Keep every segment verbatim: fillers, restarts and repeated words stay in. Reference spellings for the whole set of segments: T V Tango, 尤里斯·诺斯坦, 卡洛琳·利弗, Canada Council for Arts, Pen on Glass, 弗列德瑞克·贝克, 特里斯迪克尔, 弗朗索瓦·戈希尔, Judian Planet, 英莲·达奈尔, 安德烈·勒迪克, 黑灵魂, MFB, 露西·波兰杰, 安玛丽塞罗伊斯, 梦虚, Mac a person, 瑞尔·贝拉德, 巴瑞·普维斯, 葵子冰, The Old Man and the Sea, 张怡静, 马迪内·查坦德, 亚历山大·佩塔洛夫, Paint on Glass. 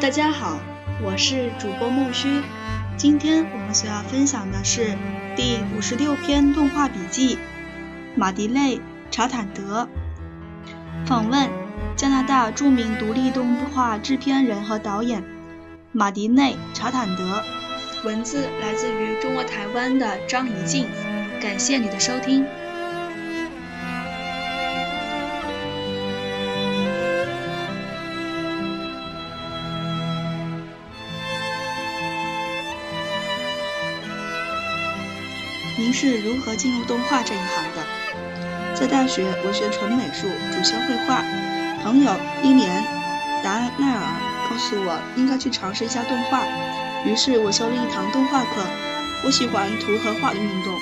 大家好，我是主播梦虚，今天我们所要分享的是第五十六篇动画笔记，马迪内·查坦德。访问加拿大著名独立动画制片人和导演马迪内·查坦德，文字来自于中国台湾的张怡静，感谢你的收听。您是如何进入动画这一行的？在大学，我学纯美术，主修绘画。朋友英莲·达奈尔告诉我应该去尝试一下动画，于是我修了一堂动画课。我喜欢图和画的运动。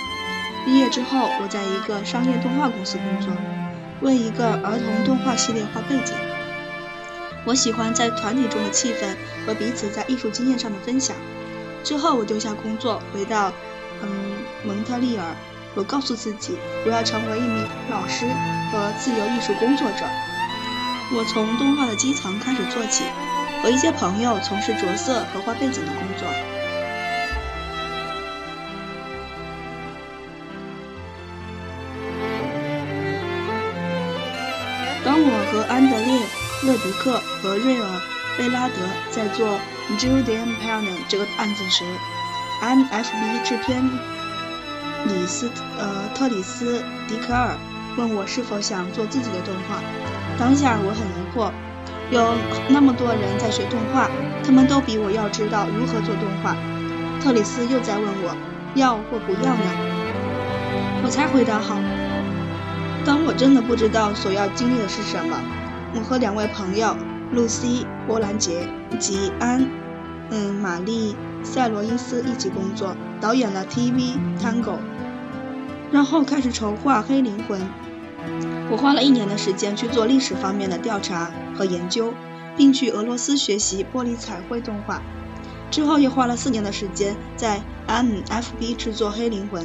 毕业之后，我在一个商业动画公司工作，为一个儿童动画系列画背景。我喜欢在团体中的气氛和彼此在艺术经验上的分享。之后，我丢下工作，回到嗯，蒙特利尔。我告诉自己，我要成为一名老师和自由艺术工作者。我从动画的基层开始做起，和一些朋友从事着色和画背景的工作。当我和安德烈·勒迪克和瑞尔·贝拉德在做《Judian Planet》这个案子时，M F B 制片里斯呃特里斯迪克尔问我是否想做自己的动画。当下我很疑惑，有那么多人在学动画，他们都比我要知道如何做动画。特里斯又在问我要或不要呢，我才回答好。当我真的不知道所要经历的是什么，我和两位朋友露西·波兰杰及安嗯玛丽塞罗伊斯一起工作，导演了 T V Tango， 然后开始筹划《黑灵魂》。我花了一年的时间去做历史方面的调查和研究，并去俄罗斯学习玻璃彩绘动画。之后又花了四年的时间在 M F B 制作《黑灵魂》，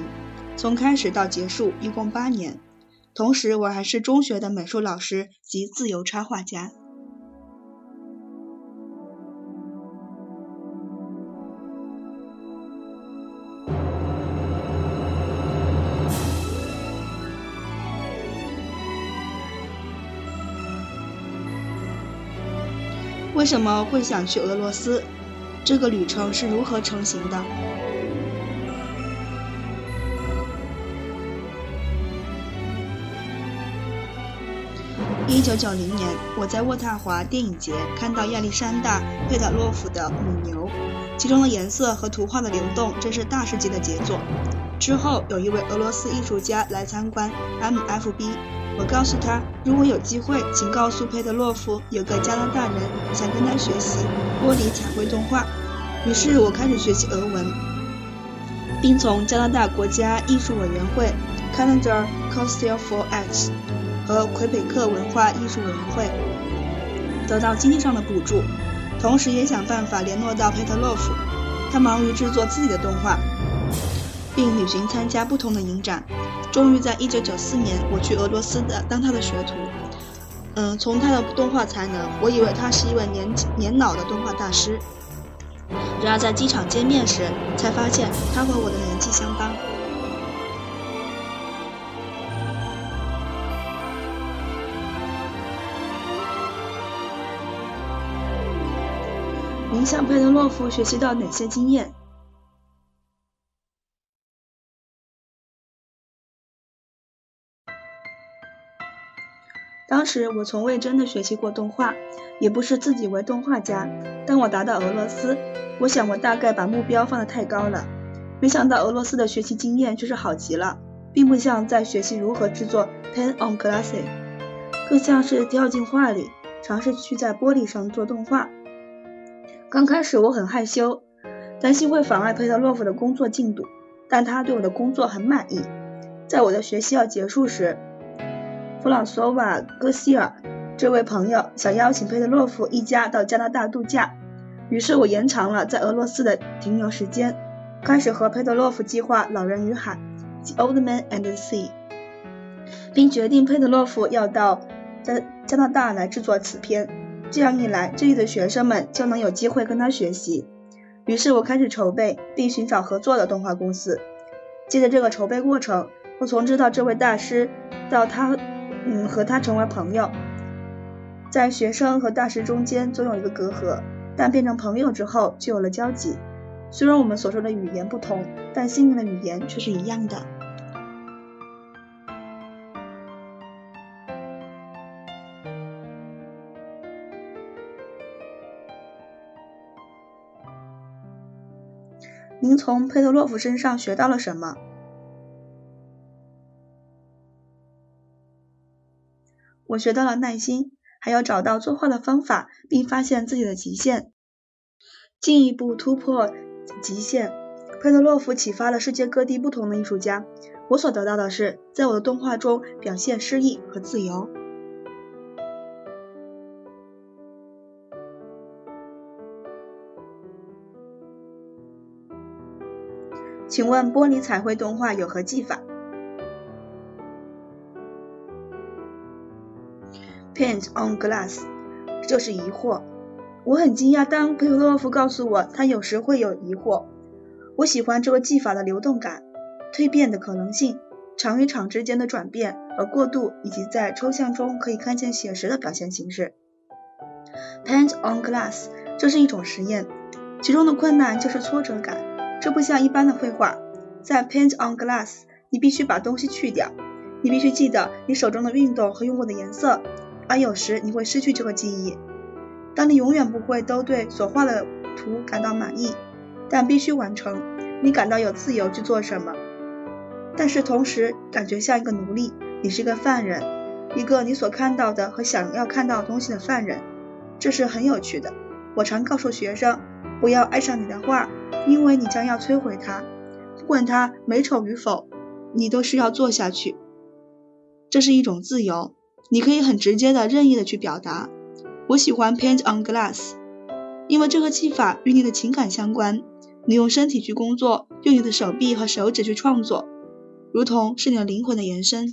从开始到结束一共八年。同时，我还是中学的美术老师及自由插画家。为什么会想去俄罗斯？这个旅程是如何成型的？一九九零年，我在渥太华电影节看到亚历山大·佩塔洛夫的《母牛》，其中的颜色和图画的流动真是大师级的杰作。之后，有一位俄罗斯艺术家来参观 M F B。我告诉他，如果有机会，请告诉佩德洛夫有个加拿大人想跟他学习玻璃彩绘动画。于是我开始学习俄文，并从加拿大国家艺术委员会 Canada Council for Arts 和魁北克文化艺术委员会得到经济上的补助，同时也想办法联络到佩德洛夫。他忙于制作自己的动画，并旅行参加不同的影展。终于在一九九四年，我去俄罗斯的当他的学徒。嗯，从他的动画才能，我以为他是一位年年老的动画大师。然而在机场见面时，才发现他和我的年纪相当。您向佩德洛夫学习到哪些经验？当时我从未真的学习过动画，也不是自己为动画家。当我达到俄罗斯，我想我大概把目标放得太高了。没想到俄罗斯的学习经验却是好极了，并不像在学习如何制作 Pen on Glass， 更像是跳进画里，尝试去在玻璃上做动画。刚开始我很害羞，担心会妨碍佩特洛夫的工作进度，但他对我的工作很满意。在我的学习要结束时，弗朗索瓦·戈希尔这位朋友想邀请佩德洛夫一家到加拿大度假，于是我延长了在俄罗斯的停留时间，开始和佩德洛夫计划《老人与海》 The Old Man and the Sea， 并决定佩德洛夫要到加拿大来制作此片。这样一来，这里的学生们就能有机会跟他学习。于是我开始筹备并寻找合作的动画公司。借着这个筹备过程，我从知道这位大师到他嗯和他成为朋友。在学生和大师中间总有一个隔阂，但变成朋友之后就有了交集。虽然我们所说的语言不同，但心灵的语言却是一样的。您从佩特洛夫身上学到了什么？我学到了耐心，还要找到作画的方法，并发现自己的极限，进一步突破极限。佩特洛夫启发了世界各地不同的艺术家。我所得到的是，在我的动画中表现诗意和自由。请问玻璃彩绘动画有何技法？ Paint on glass， 这是疑惑。我很惊讶，当佩特洛夫告诉我他有时会有疑惑。我喜欢这个技法的流动感、蜕变的可能性、场与场之间的转变和过渡，以及在抽象中可以看见写实的表现形式。 Paint on glass， 这是一种实验，其中的困难就是挫折感。这不像一般的绘画，在 Paint on Glass， 你必须把东西去掉，你必须记得你手中的运动和用过的颜色，而有时你会失去这个记忆。当你永远不会都对所画的图感到满意，但必须完成，你感到有自由去做什么，但是同时感觉像一个奴隶，你是一个犯人，一个你所看到的和想要看到的东西的犯人。这是很有趣的。我常告诉学生，不要爱上你的画，因为你将要摧毁它，不管它美丑与否，你都需要做下去。这是一种自由，你可以很直接的、任意的去表达。我喜欢 Paint on Glass， 因为这个技法与你的情感相关。你用身体去工作，用你的手臂和手指去创作，如同是你的灵魂的延伸。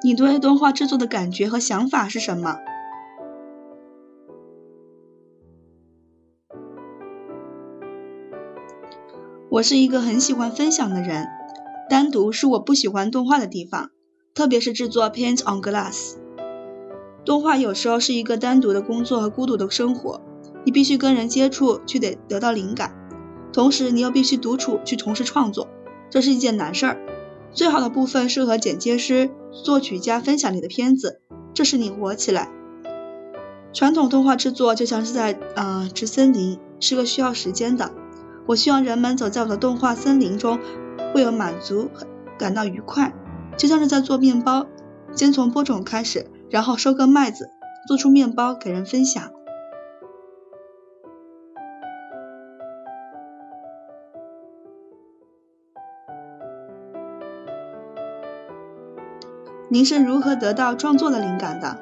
你对动画制作的感觉和想法是什么？我是一个很喜欢分享的人，单独是我不喜欢动画的地方，特别是制作 Paint on Glass。 动画有时候是一个单独的工作和孤独的生活，你必须跟人接触去得得到灵感，同时你又必须独处去从事创作，这是一件难事儿。最好的部分是和剪接师、作曲家分享你的片子，这使你活起来。传统动画制作就像是在呃植森林，是个需要时间的。我希望人们走在我的动画森林中，会有满足，感到愉快，就像是在做面包，先从播种开始，然后收割麦子，做出面包给人分享。您是如何得到创作的灵感的？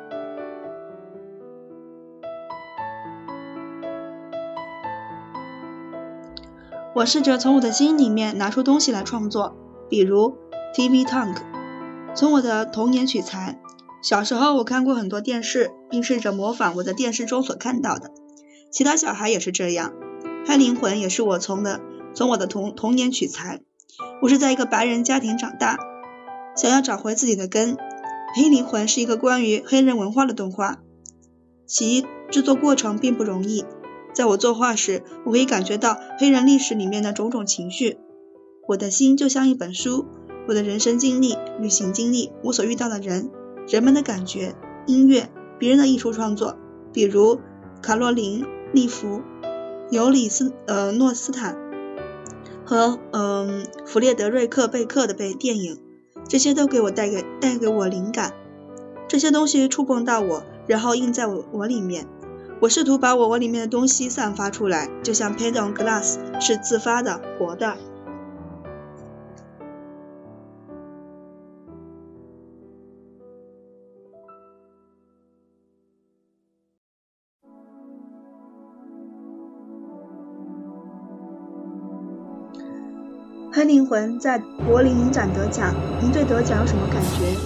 我试着从我的心里面拿出东西来创作，比如 T V Tank， 从我的童年取材。小时候我看过很多电视，并试着模仿我在电视中所看到的，其他小孩也是这样。黑灵魂也是我从的从我的童童年取材。我是在一个白人家庭长大，想要找回自己的根。黑灵魂是一个关于黑人文化的动画，其制作过程并不容易。在我作画时，我可以感觉到黑人历史里面的种种情绪。我的心就像一本书，我的人生经历、旅行经历，我所遇到的人、人们的感觉、音乐、别人的艺术创作，比如卡洛琳、利弗、尤里斯、呃、诺斯坦和、呃、弗列德瑞克·贝克的电影，这些都给我带给带给我灵感。这些东西触碰到我，然后印在我我里面。我试图把我我里面的东西散发出来，就像 Paint on Glass 是自发的、活的。黑灵魂在柏林影展得奖，您对得奖有什么感觉？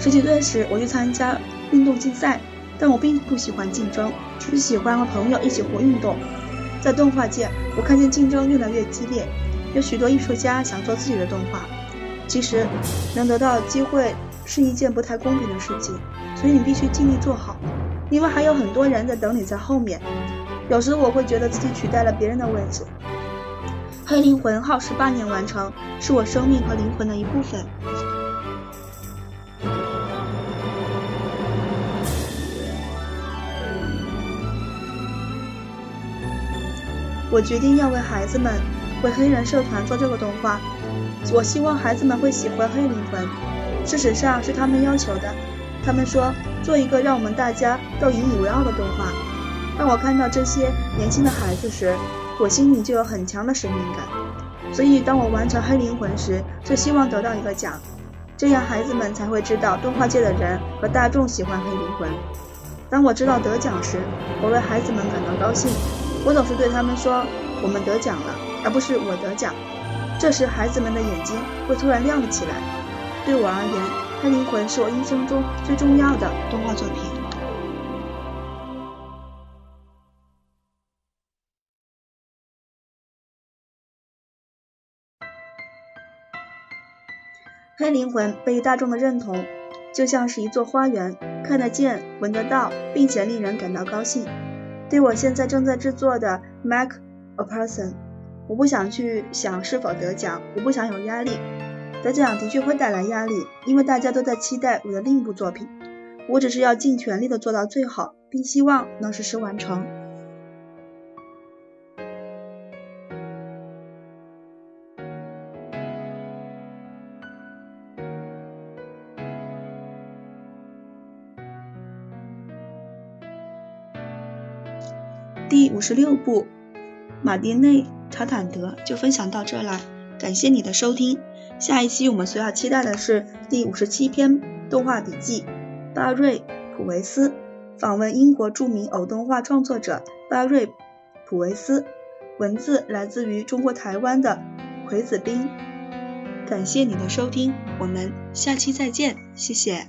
十几岁时我去参加运动竞赛，但我并不喜欢竞争，只是喜欢和朋友一起活运动。在动画界，我看见竞争越来越激烈，有许多艺术家想做自己的动画，其实能得到机会是一件不太公平的事情，所以你必须尽力做好。另外还有很多人在等你在后面，有时我会觉得自己取代了别人的位置。黑灵魂耗时八年完成，是我生命和灵魂的一部分。我决定要为孩子们，为黑人社团做这个动画，我希望孩子们会喜欢黑灵魂，事实上是他们要求的。他们说做一个让我们大家都引以为傲的动画。当我看到这些年轻的孩子时，我心里就有很强的使命感，所以当我完成黑灵魂时，就希望得到一个奖，这样孩子们才会知道动画界的人和大众喜欢黑灵魂。当我知道得奖时，我为孩子们感到高兴，我总是对他们说我们得奖了，而不是我得奖。这时孩子们的眼睛会突然亮了起来。对我而言，黑灵魂是我一生中最重要的动画作品。黑灵魂被大众的认同，就像是一座花园，看得见，闻得到，并且令人感到高兴。对我现在正在制作的 Mac a person， 我不想去想是否得奖，我不想有压力。得奖的确会带来压力，因为大家都在期待我的另一部作品，我只是要尽全力的做到最好，并希望能实时完成。第五十六部，马丁内·查坦德就分享到这来，感谢你的收听。下一期我们所要期待的是第五十七篇动画笔记，巴瑞·普维斯访问英国著名偶动画创作者巴瑞·普维斯，文字来自于中国台湾的葵子冰。感谢你的收听，我们下期再见，谢谢。